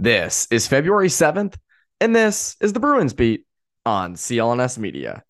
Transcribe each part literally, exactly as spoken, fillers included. This is February seventh, and this is the Bruins Beat on C L N S Media.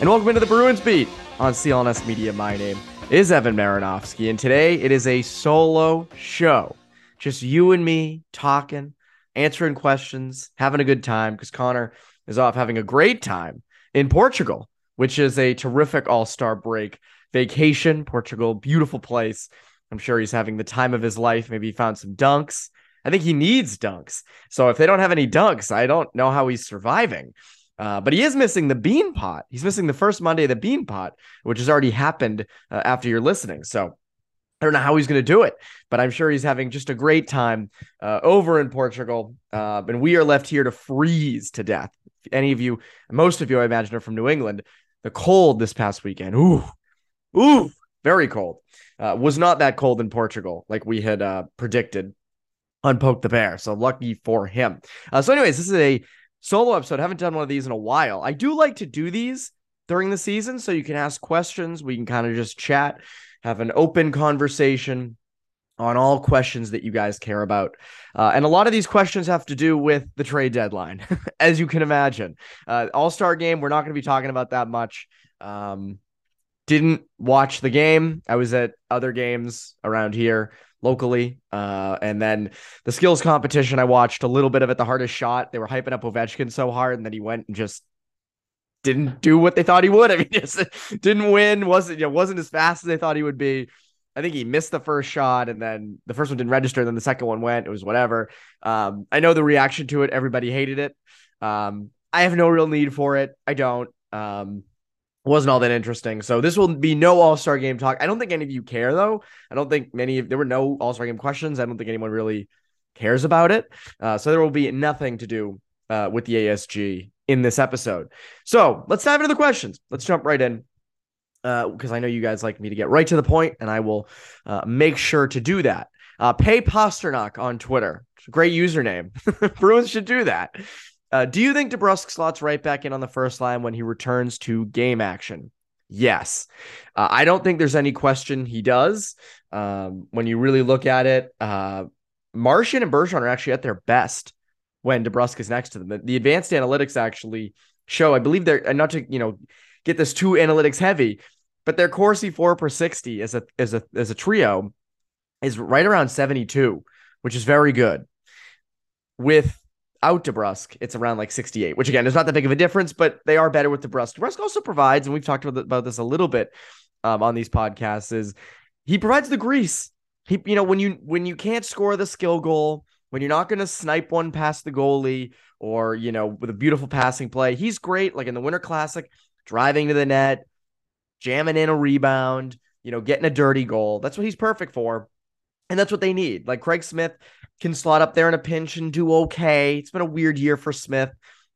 And welcome into the Bruins Beat on C L N S Media. My name is Evan Marinofsky, and today it is a solo show. Just you and me talking, answering questions, having a good time, because Connor is off having a great time in Portugal, which is a terrific all-star break vacation. Portugal, beautiful place. I'm sure he's having the time of his life. Maybe he found some dunks. I think he needs dunks. So if they don't have any dunks, I don't know how he's surviving. Uh, but he is missing the Beanpot. He's missing the first Monday of the Beanpot, which has already happened uh, after you're listening. So I don't know how he's going to do it, but I'm sure he's having just a great time uh, over in Portugal. Uh, and we are left here to freeze to death. If any of you, most of you, I imagine, are from New England. The cold this past weekend. Ooh, ooh, very cold. Uh, was not that cold in Portugal like we had uh, predicted on Poke the Bear. So lucky for him. Uh, so anyways, this is a solo episode. Haven't done one of these in a while. I do like to do these during the season so you can ask questions. We can kind of just chat, have an open conversation on all questions that you guys care about. Uh, and a lot of these questions have to do with the trade deadline, as you can imagine. Uh, All-Star game, we're not going to be talking about that much. Um, didn't watch the game. I was at other games around here locally, uh, and then the skills competition, I watched a little bit of it, the hardest shot. They were hyping up Ovechkin so hard, and then he went and just didn't do what they thought he would. I mean, just didn't win, wasn't you know, wasn't as fast as they thought he would be. I think he missed the first shot, and then the first one didn't register, and then the second one went. It was whatever. Um, I know the reaction to it, everybody hated it. Um, I have no real need for it. I don't. Um, Wasn't all that interesting. So this will be no all-star game talk. I don't think any of you care, though. I don't think many of there were no all-star game questions. I don't think anyone really cares about it. Uh, so there will be nothing to do uh, with the A S G in this episode. So let's dive into the questions. Let's jump right in because uh, I know you guys like me to get right to the point, and I will uh, make sure to do that. Uh, Pay Pasternak on Twitter. It's a great username. Bruins should do that. Uh, do you think DeBrusk slots right back in on the first line when he returns to game action? Yes. Uh, I don't think there's any question he does. Um, when you really look at it, uh, Martian and Bergeron are actually at their best when DeBrusk is next to them. The, the advanced analytics actually show, I believe they're, and not to, you know, get this too analytics heavy, but their Corsi four per sixty as a, as a, as a trio is right around seventy-two, which is very good. With out DeBrusk, it's around like sixty-eight, which again is not that big of a difference, but they are better with DeBrusk. DeBrusk also provides, and we've talked about, about this a little bit um, on these podcasts, is he provides the grease. He, you know, when you when you can't score the skill goal, when you're not going to snipe one past the goalie, or you know, with a beautiful passing play, he's great. Like in the Winter Classic, driving to the net, jamming in a rebound, you know, getting a dirty goal. That's what he's perfect for, and that's what they need. Like Craig Smith can slot up there in a pinch and do okay. It's been a weird year for Smith.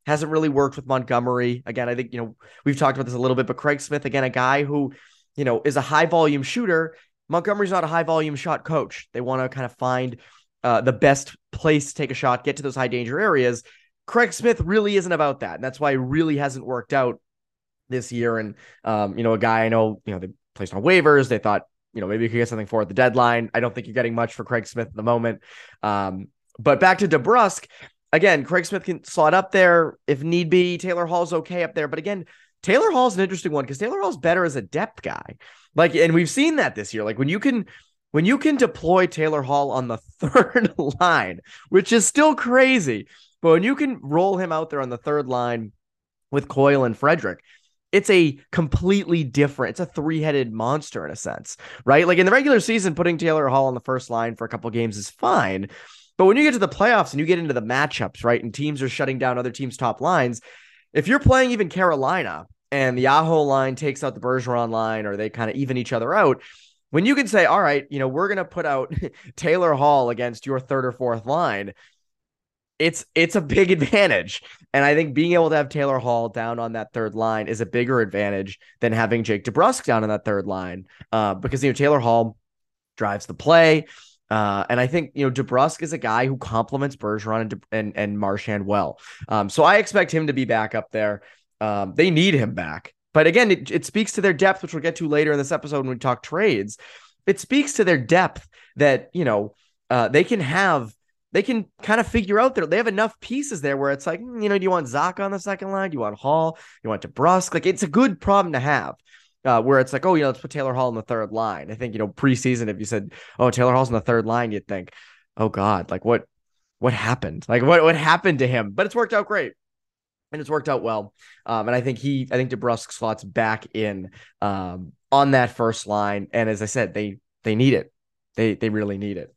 Hasn't really worked with Montgomery. Again, I think, you know, we've talked about this a little bit, but Craig Smith, again, a guy who, you know, is a high volume shooter. Montgomery's not a high volume shot coach. They want to kind of find uh, the best place to take a shot, get to those high danger areas. Craig Smith really isn't about that. And that's why he really hasn't worked out this year. And, um, you know, a guy I know, you know, they placed on waivers. They thought you know, maybe you could get something for at the deadline. I don't think you're getting much for Craig Smith at the moment. Um, but back to DeBrusk, again, Craig Smith can slot up there if need be. Taylor Hall's okay up there. But again, Taylor Hall's an interesting one because Taylor Hall's better as a depth guy. Like, and we've seen that this year. Like when you can, when you can deploy Taylor Hall on the third line, which is still crazy, but when you can roll him out there on the third line with Coyle and Frederick, it's a completely different, it's a three-headed monster in a sense, right? Like in the regular season, putting Taylor Hall on the first line for a couple games is fine. But when you get to the playoffs and you get into the matchups, right, and teams are shutting down other teams' top lines, if you're playing even Carolina and the Aho line takes out the Bergeron line or they kind of even each other out, when you can say, all right, you know, we're going to put out Taylor Hall against your third or fourth line, it's it's a big advantage. And I think being able to have Taylor Hall down on that third line is a bigger advantage than having Jake DeBrusk down on that third line uh, because, you know, Taylor Hall drives the play. Uh, and I think, you know, DeBrusk is a guy who complements Bergeron and, De- and, and Marchand well. Um, so I expect him to be back up there. Um, they need him back. But again, it, it speaks to their depth, which we'll get to later in this episode when we talk trades. It speaks to their depth that, you know, uh, they can have, they can kind of figure out there. They have enough pieces there where it's like, you know, do you want Zacha on the second line? Do you want Hall? Do you want DeBrusk? Like, it's a good problem to have. Uh, where it's like, oh, you know, let's put Taylor Hall on the third line. I think, you know, preseason, if you said, oh, Taylor Hall's on the third line, you'd think, oh God, like what, what happened? Like what, what happened to him? But it's worked out great and it's worked out well. Um, and I think he, I think DeBrusk slots back in um, on that first line. And as I said, they, they need it. They, they really need it.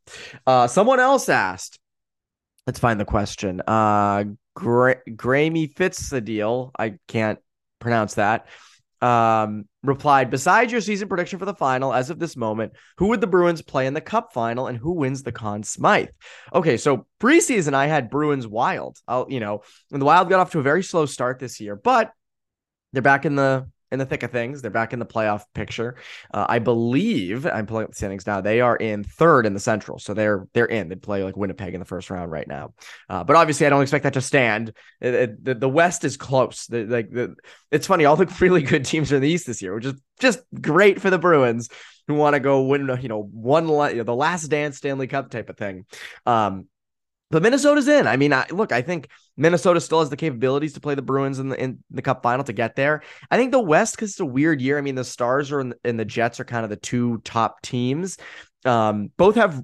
Uh, someone else asked, let's find the question. Uh, Gra- Gramey fits the deal. I can't pronounce that. Um, replied, besides your season prediction for the final, as of this moment, who would the Bruins play in the Cup final and who wins the Conn Smythe? Okay, so preseason I had Bruins Wild. I'll, you know, and the Wild got off to a very slow start this year, but they're back in the in the thick of things. They're back in the playoff picture. Uh, I believe I'm pulling up the standings now. They are in third in the Central, so they're they're in. They'd play like Winnipeg in the first round right now, uh, but obviously I don't expect that to stand. It, it, the, the West is close. The, like the, it's funny, all the really good teams are in the East this year, which is just great for the Bruins who want to go win, you know, one you know, the last dance Stanley Cup type of thing. Um, But Minnesota's in. I mean, I, look, I think Minnesota still has the capabilities to play the Bruins in the, in the Cup final to get there. I think the West, because it's a weird year. I mean, the Stars are in, and the Jets are kind of the two top teams. Um, both have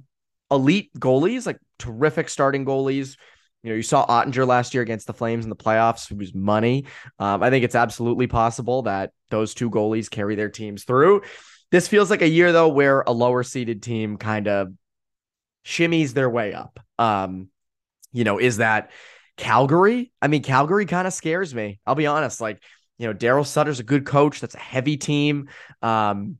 elite goalies, like terrific starting goalies. You know, you saw Ottinger last year against the Flames in the playoffs. It was money. Um, I think it's absolutely possible that those two goalies carry their teams through. This feels like a year, though, where a lower seeded team kind of shimmies their way up. Um, You know, is that Calgary? I mean, Calgary kind of scares me. I'll be honest. Like, you know, Daryl Sutter's a good coach. That's a heavy team. Um,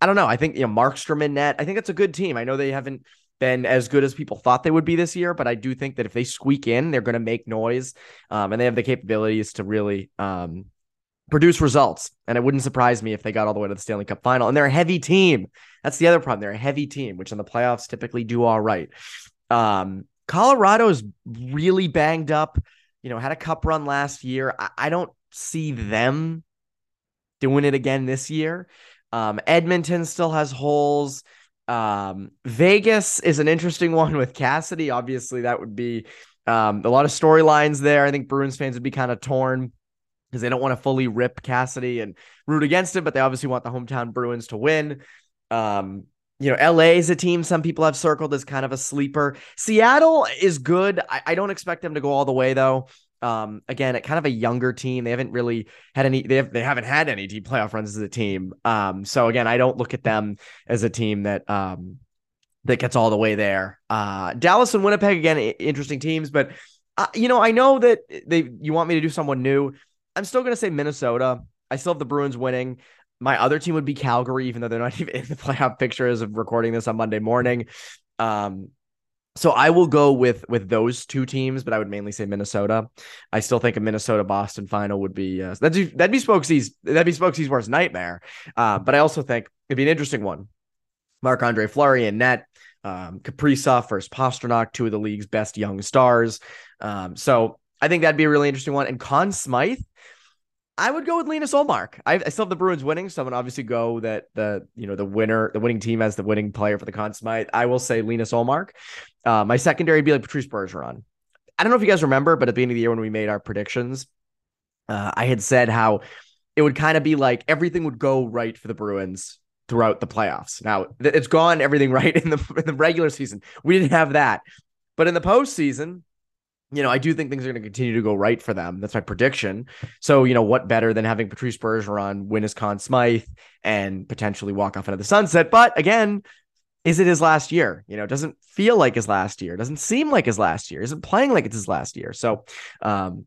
I don't know. I think, you know, Markstrom in net, I think that's a good team. I know they haven't been as good as people thought they would be this year, but I do think that if they squeak in, they're going to make noise. Um, and they have the capabilities to really um, produce results. And it wouldn't surprise me if they got all the way to the Stanley Cup final. And they're a heavy team. That's the other problem. They're a heavy team, which in the playoffs typically do all right. Um, Colorado's really banged up, you know, had a cup run last year. I, I don't see them doing it again this year. Um, Edmonton still has holes. Um, Vegas is an interesting one with Cassidy. Obviously, that would be um, a lot of storylines there. I think Bruins fans would be kind of torn because they don't want to fully rip Cassidy and root against him, but they obviously want the hometown Bruins to win. Um, You know, L A is a team some people have circled as kind of a sleeper. Seattle is good. I, I don't expect them to go all the way, though. Um, again, kind of a younger team. They haven't really had any. They have, they haven't had any deep playoff runs as a team. Um, so again, I don't look at them as a team that um, that gets all the way there. Uh, Dallas and Winnipeg, again, I- interesting teams. But uh, you know, I know that they. You want me to do someone new? I'm still going to say Minnesota. I still have the Bruins winning. My other team would be Calgary, even though they're not even in the playoff picture as of recording this on Monday morning. Um, so I will go with with those two teams, but I would mainly say Minnesota. I still think a Minnesota-Boston final would be uh, that'd be, that'd be Spokesy's that'd be Spokesy's worst nightmare. Uh, but I also think it'd be an interesting one. Marc-Andre Fleury in net, um, Kaprizov versus Pasternak, two of the league's best young stars. Um, so I think that'd be a really interesting one. And Conn Smythe. I would go with Linus Ullmark. I, I still have the Bruins winning, so I would obviously go that the you know the winner, the winning team has the winning player for the Conn Smythe. I will say Linus Ullmark. Uh, my secondary would be like Patrice Bergeron. I don't know if you guys remember, but at the beginning of the year when we made our predictions, uh, I had said how it would kind of be like everything would go right for the Bruins throughout the playoffs. Now th- it's gone everything right in the, in the regular season. We didn't have that, but in the postseason, you know, I do think things are going to continue to go right for them. That's my prediction. So, you know, what better than having Patrice Bergeron win his Conn Smythe and potentially walk off into the sunset? But again, is it his last year? You know, it doesn't feel like his last year. It doesn't seem like his last year. It isn't playing like it's his last year. So, um,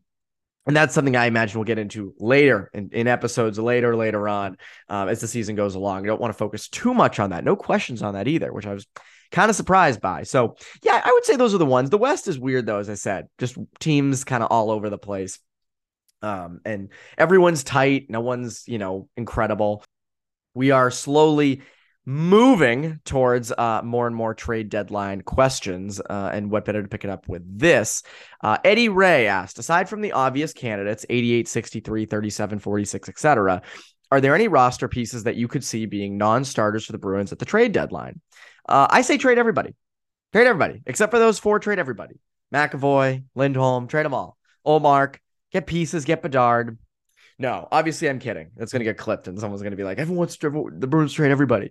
and that's something I imagine we'll get into later in, in episodes later, later on um, as the season goes along. I don't want to focus too much on that. No questions on that either, which I was kind of surprised by. So, yeah, I would say those are the ones. The West is weird, though, as I said, just teams kind of all over the place. Um, and everyone's tight. No one's, you know, incredible. We are slowly moving towards uh, more and more trade deadline questions, uh, and what better to pick it up with this. Uh, Eddie Ray asked, aside from the obvious candidates, eighty-eight, sixty-three, thirty-seven, forty-six, et cetera, are there any roster pieces that you could see being non-starters for the Bruins at the trade deadline? Uh, I say trade everybody. Trade everybody. Except for those four, trade everybody. McAvoy, Lindholm, trade them all. Ullmark, get pieces, get Bedard. No, obviously I'm kidding. That's going to get clipped and someone's going to be like, everyone's the Bruins trade everybody.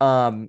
Um,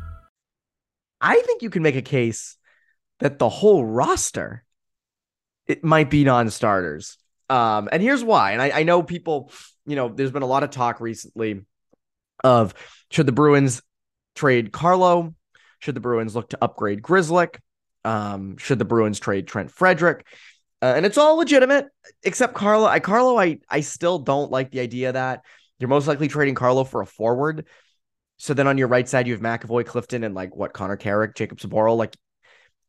I think you can make a case that the whole roster, it might be non-starters. Um, and here's why. And I, I know people, you know, there's been a lot of talk recently of should the Bruins trade Carlo? Should the Bruins look to upgrade Grzelcyk? Um, should the Bruins trade Trent Frederick? Uh, and it's all legitimate, except Carlo. I Carlo, I, I still don't like the idea that you're most likely trading Carlo for a forward. So then on your right side, you have McAvoy, Clifton, and like what, Connor Carrick, Jacob Zboril. Like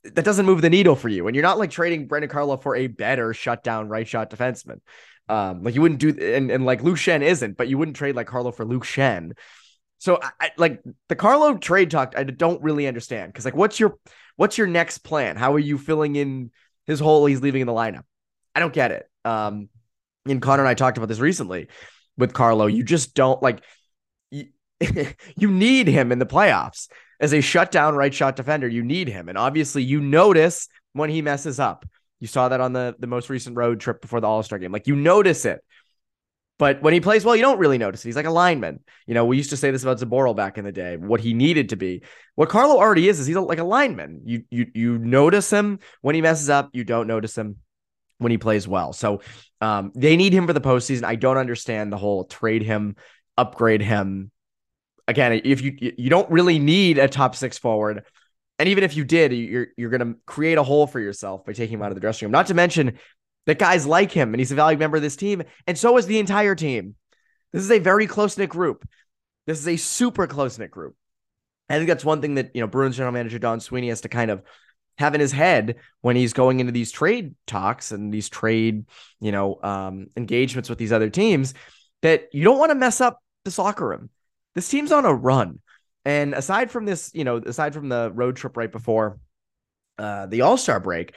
that doesn't move the needle for you. And you're not like trading Brendan Carlo for a better shutdown right shot defenseman. Um, like you wouldn't do, and, and like Luke Shen isn't, but you wouldn't trade like Carlo for Luke Shen. So I, I, like the Carlo trade talk, I don't really understand. Cause like, what's your, what's your next plan? How are you filling in his hole he's leaving in the lineup? I don't get it. Um, and Connor and I talked about this recently with Carlo. You just don't like, you need him in the playoffs as a shutdown right shot defender. You need him. And obviously you notice when he messes up. You saw that on the, the most recent road trip before the All-Star game. Like you notice it, but when he plays well, you don't really notice it. He's like a lineman. You know, we used to say this about Zboril back in the day, what he needed to be. What Carlo already is, is he's like a lineman. You, you, you notice him when he messes up. You don't notice him when he plays well. So um, they need him for the postseason. I don't understand the whole trade him, upgrade him. Again, if you you don't really need a top six forward, and even if you did, you're you're going to create a hole for yourself by taking him out of the dressing room. Not to mention that guys like him, and he's a valued member of this team, and so is the entire team. This is a very close-knit group. This is a super close-knit group. I think that's one thing that, you know, Bruins general manager Don Sweeney has to kind of have in his head when he's going into these trade talks and these trade, you know, um, engagements with these other teams, that you don't want to mess up the soccer room. This team's on a run. And aside from this, you know, aside from the road trip right before uh, the All-Star break,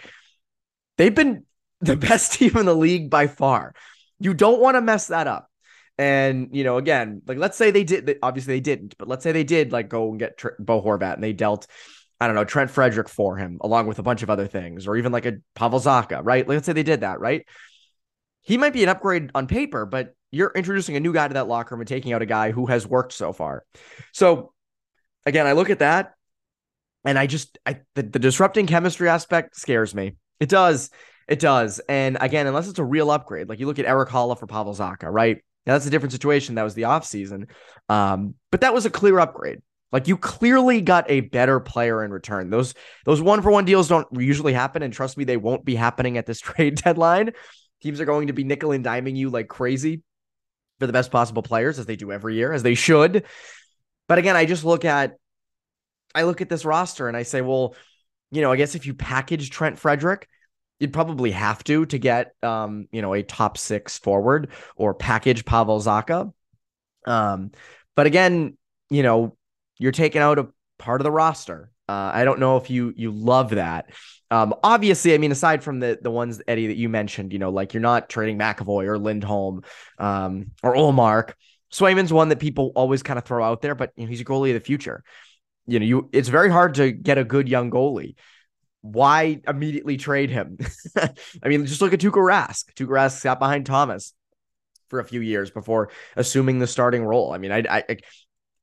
they've been the best team in the league by far. You don't want to mess that up. And, you know, again, like, let's say they did, obviously they didn't, but let's say they did like go and get Tr- Bo Horvat and they dealt, I don't know, Trent Frederick for him along with a bunch of other things, or even like a Pavel Zacha, right? Like, let's say they did that, right? He might be an upgrade on paper, but you're introducing a new guy to that locker room and taking out a guy who has worked so far. So again, I look at that and I just, I, the, the disrupting chemistry aspect scares me. It does. It does. And again, unless it's a real upgrade, like you look at Eric Holla for Pavel Zacha, right? Now that's a different situation. That was the off season. Um, but that was a clear upgrade. Like you clearly got a better player in return. Those, those one for one deals don't usually happen. And trust me, they won't be happening at this trade deadline. Teams are going to be nickel and diming you like crazy. for the best possible players, as they do every year, as they should. But again, I just look at, I look at this roster and I say, well, you know, I guess if you package Trent Frederick, you'd probably have to, to get, um, you know, a top six forward, or package Pavel Zacha. Um, but again, you know, you're taking out a part of the roster. Uh, I don't know if you, you love that. Um, obviously, I mean, aside from the, the ones, Eddie, that you mentioned, you know, like you're not trading McAvoy or Lindholm, um, or Ullmark. Swayman's one that people always kind of throw out there, but you know, he's a goalie of the future. You know, you, it's very hard to get a good young goalie. Why immediately trade him? I mean, just look at Tuukka Rask. Tuukka Rask sat behind Thomas for a few years before assuming the starting role. I mean, I, I, I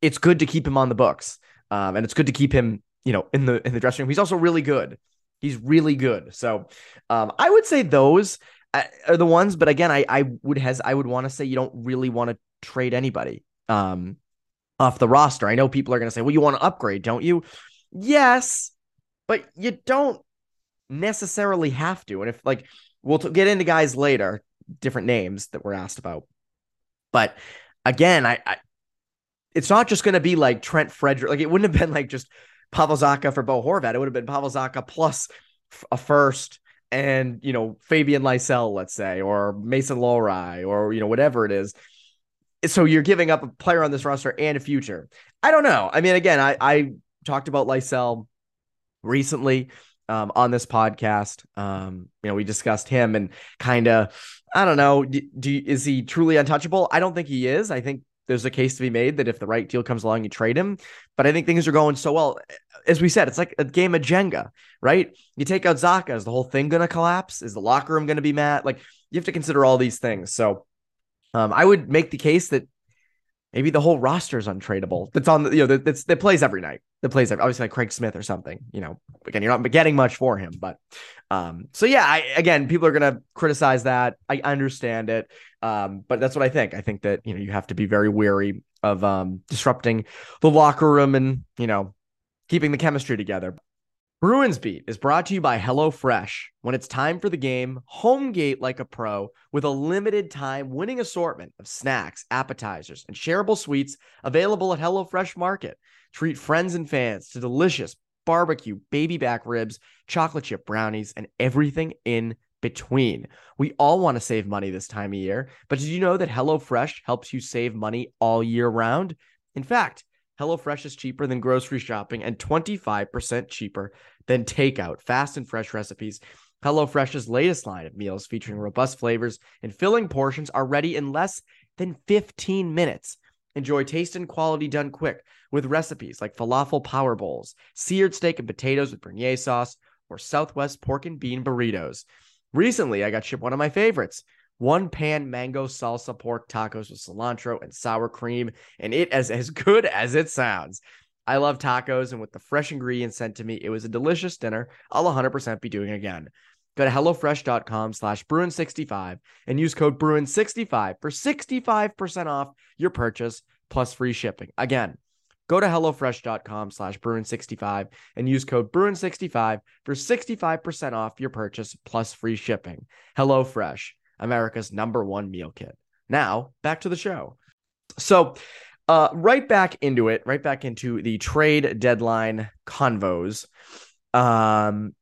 it's good to keep him on the books, um, and it's good to keep him, you know, in the in the dressing room. He's also really good. He's really good. So um, I would say those are the ones. But again, I I would has I would want to say you don't really want to trade anybody um, off the roster. I know people are going to say, well, you want to upgrade, don't you? Yes, but you don't necessarily have to. And if like, we'll t- get into guys later, different names that were asked about. But again, I, I it's not just going to be like Trent Frederick. Like it wouldn't have been like just Pavel Zacha for Bo Horvat. It would have been Pavel Zacha plus a first and, you know, Fabian Lysell, let's say, or Mason Lohrei, or, you know, whatever it is. So you're giving up a player on this roster and a future. I don't know. I mean, again, I, I talked about Lysell recently um, on this podcast. Um, you know, we discussed him and kind of, I don't know, do, do, is he truly untouchable? I don't think he is. I think there's a case to be made that if the right deal comes along, you trade him. But I think things are going so well. As we said, it's like a game of Jenga, right? You take out Zacha. Is the whole thing going to collapse? Is the locker room going to be mad? Like you have to consider all these things. So um, I would make the case that maybe the whole roster is untradeable. That's on the, you know, that's, that plays every night. That plays every, obviously like Craig Smith or something, you know, again, you're not getting much for him, but um, so yeah, I, again, people are going to criticize that. I understand it. Um, but that's what I think. I think that, you know, you have to be very wary of um, disrupting the locker room and, you know, keeping the chemistry together. Bruins Beat is brought to you by HelloFresh. When it's time for the game, homegate like a pro with a limited time winning assortment of snacks, appetizers, and shareable sweets available at HelloFresh Market. Treat friends and fans to delicious barbecue, baby back ribs, chocolate chip brownies, and everything in between. We all want to save money this time of year, but did you know that HelloFresh helps you save money all year round? In fact, HelloFresh is cheaper than grocery shopping and twenty-five percent cheaper than takeout. Fast and fresh recipes. HelloFresh's latest line of meals featuring robust flavors and filling portions are ready in less than fifteen minutes. Enjoy taste and quality done quick with recipes like falafel power bowls, seared steak and potatoes with bearnaise sauce, or Southwest pork and bean burritos. Recently, I got shipped one of my favorites, one pan mango salsa pork tacos with cilantro and sour cream, and it is as good as it sounds. I love tacos, and with the fresh ingredients sent to me, it was a delicious dinner I'll one hundred percent be doing again. Go to HelloFresh.com slash Bruin sixty-five and use code Bruin sixty-five for sixty-five percent off your purchase plus free shipping. Again, go to HelloFresh.com slash Bruin sixty-five and use code Bruin sixty-five for sixty-five percent off your purchase plus free shipping. HelloFresh, America's number one meal kit. Now, back to the show. So, uh, right back into it, right back into the trade deadline convos. Um,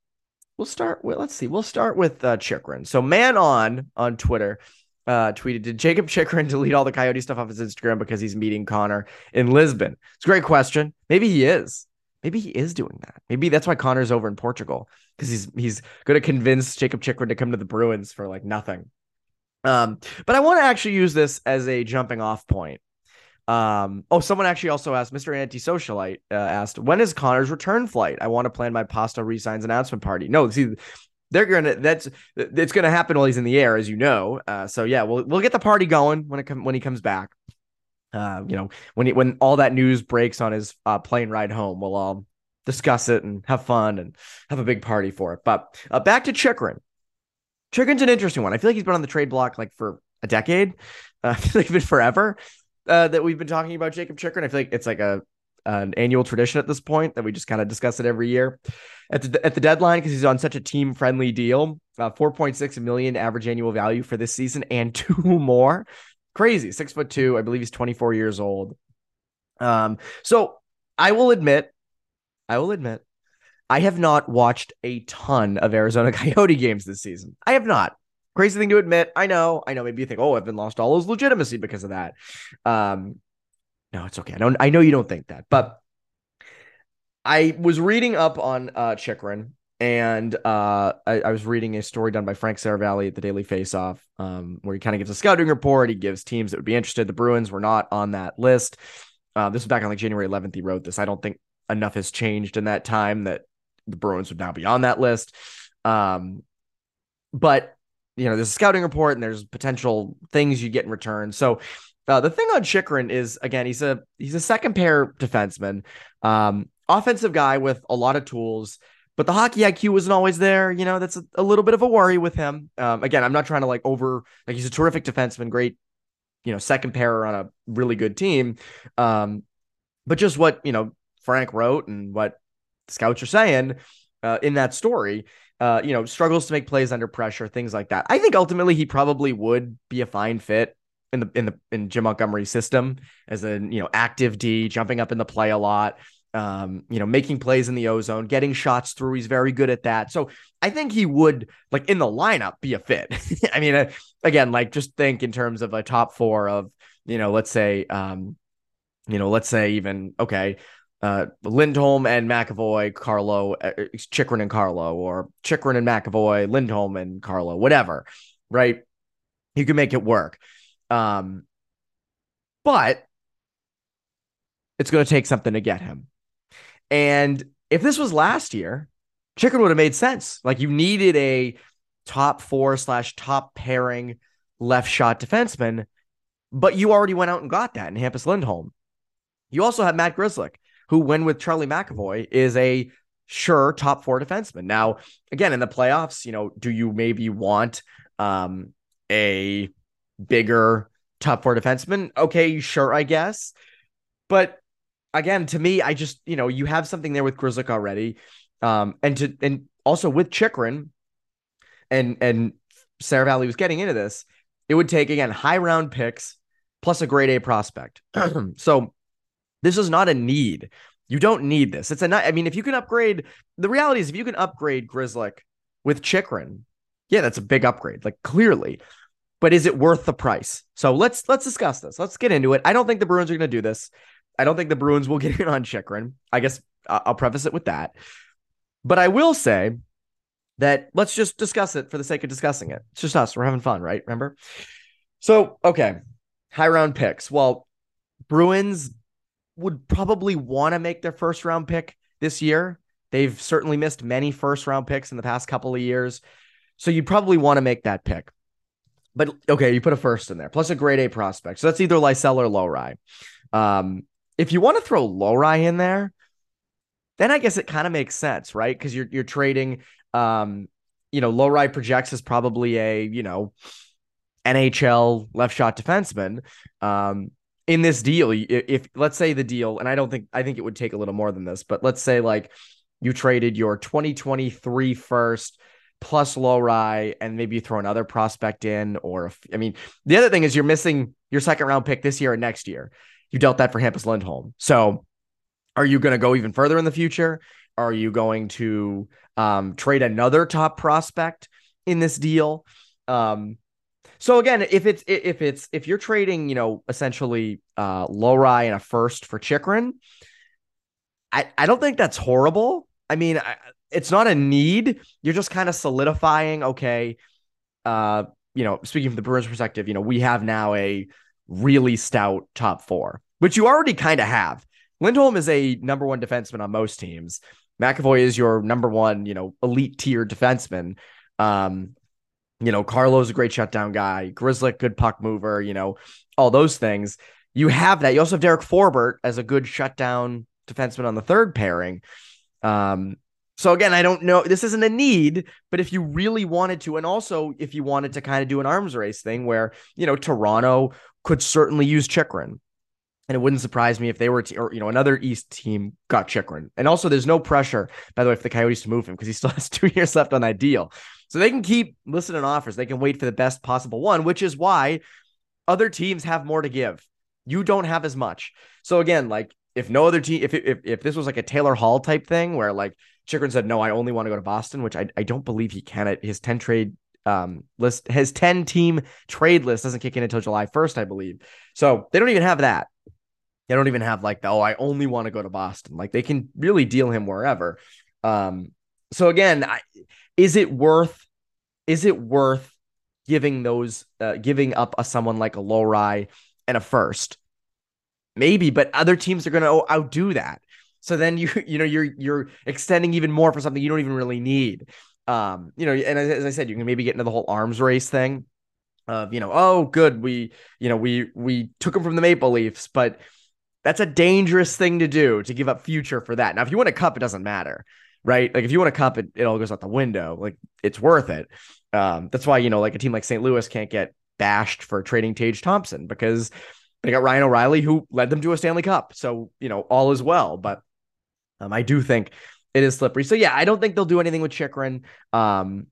we'll start with, let's see, we'll start with uh, Chychrun. So, man on on Twitter uh, tweeted, did Jacob Chychrun delete all the Coyote stuff off his Instagram because he's meeting Connor in Lisbon? It's a great question. Maybe he is. Maybe he is doing that. Maybe that's why Connor's over in Portugal, because he's he's going to convince Jacob Chychrun to come to the Bruins for like nothing. Um, but I want to actually use this as a jumping off point. Um, oh, someone actually also asked, Mister Antisocialite uh, asked, when is Connor's return flight? I want to plan my Pasta resigns announcement party. No, see, they're going to, that's, it's going to happen while he's in the air, as you know. Uh, so yeah, we'll, we'll get the party going when it comes, when he comes back. Uh, you know, when he, when all that news breaks on his uh, plane ride home, we'll all discuss it and have fun and have a big party for it. But uh, back to Chychrun. Chychrun's an interesting one. I feel like he's been on the trade block like for a decade. Uh, I feel like it's been forever uh, that we've been talking about Jacob Chychrun. I feel like it's like a an annual tradition at this point that we just kind of discuss it every year at the at the deadline because he's on such a team friendly deal. Uh, four point six million average annual value for this season and two more. Crazy. Six foot two. I believe he's twenty-four years old. Um, so I will admit, I will admit, I have not watched a ton of Arizona Coyote games this season. I have not. Crazy thing to admit. I know. I know. Maybe you think, oh, Evan lost all his legitimacy because of that. Um, no, it's okay. I don't. I know you don't think that, but I was reading up on uh, Chychrun, and uh, I, I was reading a story done by Frank Saravalli at the Daily Faceoff, um, where he kind of gives a scouting report. He gives teams that would be interested. The Bruins were not on that list. Uh, this was back on like January eleventh. He wrote this. I don't think enough has changed in that time that the Bruins would now be on that list. Um, but you know, there's a scouting report, and there's potential things you get in return. So uh, the thing on Chychrun is, again, he's a he's a second pair defenseman. Um, Offensive guy with a lot of tools, but the hockey I Q wasn't always there. You know, that's a, a little bit of a worry with him. Um, again, I'm not trying to like over, like he's a terrific defenseman, great, you know, second pair on a really good team. Um, but just what, you know, Frank wrote and what scouts are saying uh, in that story, uh, you know, struggles to make plays under pressure, things like that. I think ultimately he probably would be a fine fit in the, in the, in Jim Montgomery's system as an, you know, active D, jumping up in the play a lot. Um, you know, making plays in the O-zone, getting shots through. He's very good at that. So I think he would, like, in the lineup, be a fit. I mean, uh, again, like, just think in terms of a top four of, you know, let's say, um, you know, let's say even, okay, uh, Lindholm and McAvoy, Carlo, uh, Chychrun and Carlo, or Chychrun and McAvoy, Lindholm and Carlo, whatever, right? You can make it work. Um, but it's going to take something to get him. And if this was last year, Chychrun would have made sense. Like, you needed a top four slash top pairing left shot defenseman, but you already went out and got that in Hampus Lindholm. You also have Matt Grzelcyk, who, when with Charlie McAvoy, is a sure top four defenseman. Now, again, in the playoffs, you know, do you maybe want um, a bigger top four defenseman? Okay, sure, I guess. But again, to me, I just, you know, you have something there with Grzelcyk already. Um, and to, and also with Chychrun, and, and Saravalli was getting into this, it would take, again, high round picks plus a grade A prospect. So this is not a need. You don't need this. It's a not, I mean, if you can upgrade, the reality is if you can upgrade Grzelcyk with Chychrun, yeah, that's a big upgrade, like clearly, but is it worth the price? So let's, let's discuss this. Let's get into it. I don't think the Bruins are going to do this. I don't think the Bruins will get in on Chychrun. I guess I'll preface it with that. But I will say that let's just discuss it for the sake of discussing it. It's just us. We're having fun, right? Remember? So, okay. High round picks. Well, Bruins would probably want to make their first round pick this year. They've certainly missed many first round picks in the past couple of years. So you'd probably want to make that pick. But okay, you put a first in there, plus a grade A prospect. So that's either Lysell or Lowry. Um, If you want to throw Lowry in there, then I guess it kind of makes sense, right? Because you're you're trading, um, you know, Lowry projects as probably a, you know, N H L left shot defenseman. Um, in this deal, if, if let's say the deal, and I don't think I think it would take a little more than this, but let's say like you traded your twenty twenty-three first plus Lowry, and maybe you throw another prospect in, or if, I mean, the other thing is you're missing your second round pick this year and next year. You dealt that for Hampus Lindholm. So are you going to go even further in the future? Are you going to um, trade another top prospect in this deal? Um, so again, if it's, if it's, if you're trading, you know, essentially uh, Lowry and a first for Chychrun, I, I don't think that's horrible. I mean, I, it's not a need. You're just kind of solidifying, okay. Uh, you know, speaking from the Bruins perspective, you know, we have now a really stout top four, which you already kind of have. Lindholm is a number one defenseman on most teams. McAvoy is your number one, you know, elite tier defenseman. Um, you know, Carlo's a great shutdown guy. Grzelcyk, good puck mover, you know, all those things. You have that. You also have Derek Forbert as a good shutdown defenseman on the third pairing. Um, so again, I don't know. This isn't a need, but if you really wanted to, and also if you wanted to kind of do an arms race thing where, you know, Toronto could certainly use Chychrun, and it wouldn't surprise me if they were, t- or, you know, another East team got Chychrun. And also there's no pressure, by the way, for the Coyotes to move him because he still has two years left on that deal. So they can keep listening offers. They can wait for the best possible one, which is why other teams have more to give. You don't have as much. So again, like if no other team, if, if, if this was like a Taylor Hall type thing where like Chychrun said, no, I only want to go to Boston, which I, I don't believe he can at his ten trade um, list, his ten team trade list doesn't kick in until July first, I believe. So they don't even have that. They don't even have like, the, oh, I only want to go to Boston. Like they can really deal him wherever. Um, so again, I, is it worth, is it worth giving those, uh, giving up a, someone like a Lowry and a first? Maybe, but other teams are going to outdo that. So then you, you know, you're, you're extending even more for something you don't even really need. Um, you know, and as, as I said, you can maybe get into the whole arms race thing of, you know, oh, good. We, you know, we, we took him from the Maple Leafs, but that's a dangerous thing to do, to give up future for that. Now, if you win a cup, it doesn't matter, right? Like if you win a cup, it, it all goes out the window. Like it's worth it. Um, that's why, you know, like a team like Saint Louis can't get bashed for trading Tage Thompson because they got Ryan O'Reilly, who led them to a Stanley Cup. So, you know, all is well. But um, I do think it is slippery. So, yeah, I don't think they'll do anything with Chychrun. Um,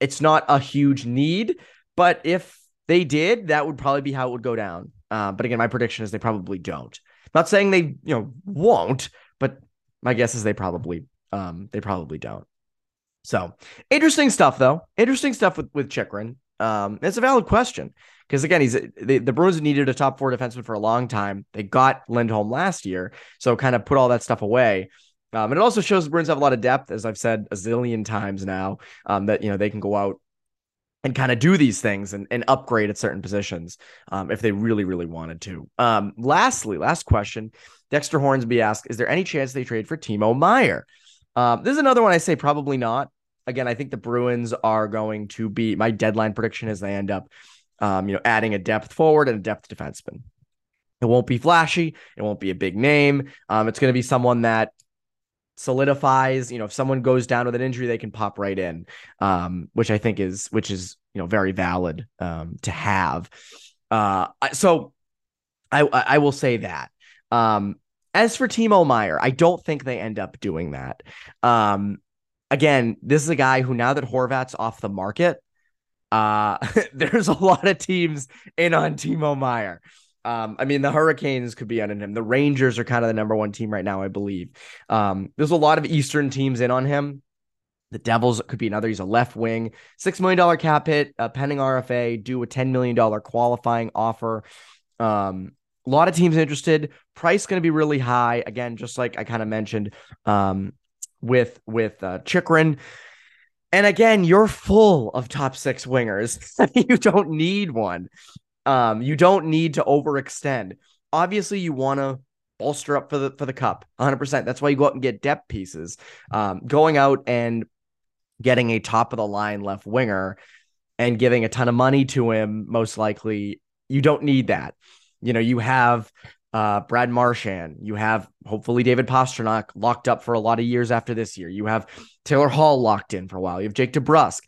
it's not a huge need, but if they did, that would probably be how it would go down. Uh, but again, my prediction is they probably don't. I'm not saying they, you know, won't, but my guess is they probably, um, they probably don't. So interesting stuff, though. Interesting stuff with with Chychrun. Um, it's a valid question because again, he's the, the Bruins needed a top four defenseman for a long time. They got Lindholm last year, so kind of put all that stuff away. Um, and it also shows the Bruins have a lot of depth, as I've said a zillion times now. Um, that you know they can go out and kind of do these things and, and upgrade at certain positions um, if they really, really wanted to. Um, lastly, last question, Dexter Hornsby asked, is there any chance they trade for Timo Meier? Um, this is another one I say probably not. Again, I think the Bruins are going to be, my deadline prediction is they end up um, you know, adding a depth forward and a depth defenseman. It won't be flashy. It won't be a big name. Um, it's going to be someone that solidifies, you know, if someone goes down with an injury, they can pop right in, um, which I think is, which is, you know, very valid um, to have. Uh, so I, I will say that um, as for Timo Meier, I don't think they end up doing that. Um, again, this is a guy who, now that Horvat's off the market, uh, there's a lot of teams in on Timo Meier. Um, I mean, the Hurricanes could be in on him. The Rangers are kind of the number one team right now, I believe. Um, there's a lot of Eastern teams in on him. The Devils could be another. He's a left wing, six million dollars cap hit, uh, pending R F A, due a ten million dollars qualifying offer. Um, a lot of teams interested. Price going to be really high. Again, just like I kind of mentioned um, with, with uh, Chychrun. And again, you're full of top six wingers. You don't need one. Um, you don't need to overextend. Obviously, you want to bolster up for the for the cup, one hundred percent. That's why you go out and get depth pieces. Um, going out and getting a top-of-the-line left winger and giving a ton of money to him, most likely, you don't need that. You know, you have uh, Brad Marchand. You have, hopefully, David Pastrnak locked up for a lot of years after this year. You have Taylor Hall locked in for a while. You have Jake DeBrusk.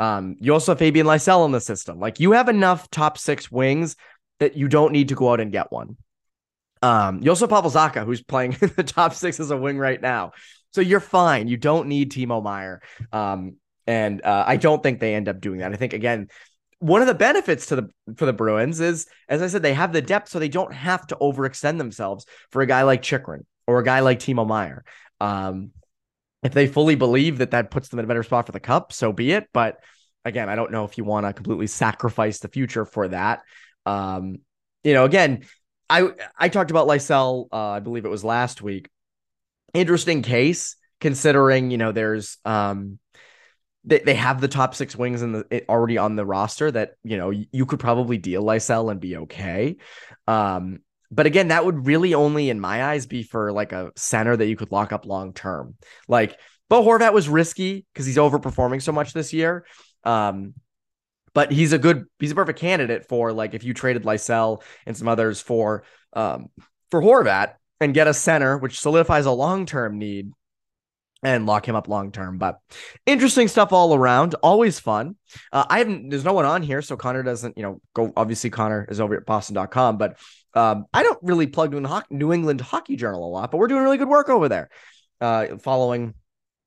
Um, you also have Fabian Lysell in the system. Like, you have enough top six wings that you don't need to go out and get one. Um, you also have Pavel Zacha, who's playing in the top six as a wing right now. So you're fine. You don't need Timo Meier. Um, and uh, I don't think they end up doing that. I think, again, one of the benefits to the for the Bruins is, as I said, they have the depth, so they don't have to overextend themselves for a guy like Chychrun or a guy like Timo Meier. Um, If they fully believe that that puts them in a better spot for the cup, so be it. But again, I don't know if you want to completely sacrifice the future for that. Um, you know, again, I I talked about Lysell, uh, I believe it was last week. Interesting case, considering, you know, there's um, they, they have the top six wings in the already on the roster that, you know, you could probably deal Lysell and be okay. Um, But again, that would really only, in my eyes, be for like a center that you could lock up long term. Like Bo Horvat was risky because he's overperforming so much this year. Um, but he's a good, he's a perfect candidate for, like, if you traded Lysell and some others for um, for Horvat and get a center, which solidifies a long term need, and lock him up long term. But interesting stuff all around. Always fun. Uh, I haven't. There's no one on here, so Connor doesn't. You know, go. Obviously, Connor is over at Boston dot com. But um, I don't really plug New England Hockey Journal a lot. But we're doing really good work over there, uh, following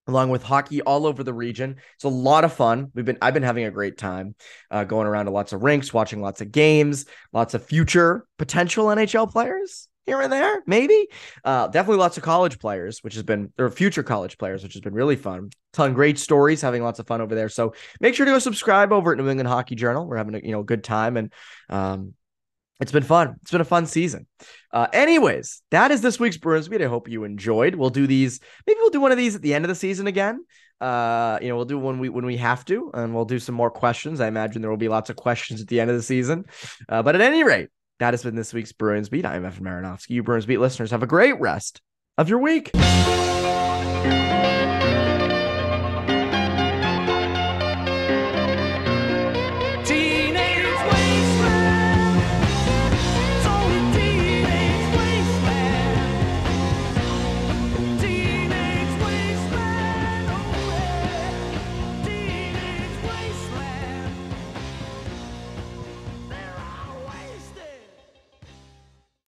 along with hockey all over the region. It's a lot of fun. We've been, I've been having a great time uh, going around to lots of rinks, watching lots of games, lots of future potential N H L players here and there, maybe. Uh, definitely lots of college players, which has been, or future college players, which has been really fun. Telling great stories, having lots of fun over there. So make sure to go subscribe over at New England Hockey Journal. We're having a, you know, good time, and um, it's been fun. It's been a fun season. Uh, anyways, that is this week's Bruins Beat. I hope you enjoyed. We'll do these. Maybe we'll do one of these at the end of the season again. Uh, you know, we'll do one we when we have to, and we'll do some more questions. I imagine there will be lots of questions at the end of the season. Uh, but at any rate, that has been this week's Bruins Beat. I'm Evan Marinofsky. You Bruins Beat listeners have a great rest of your week.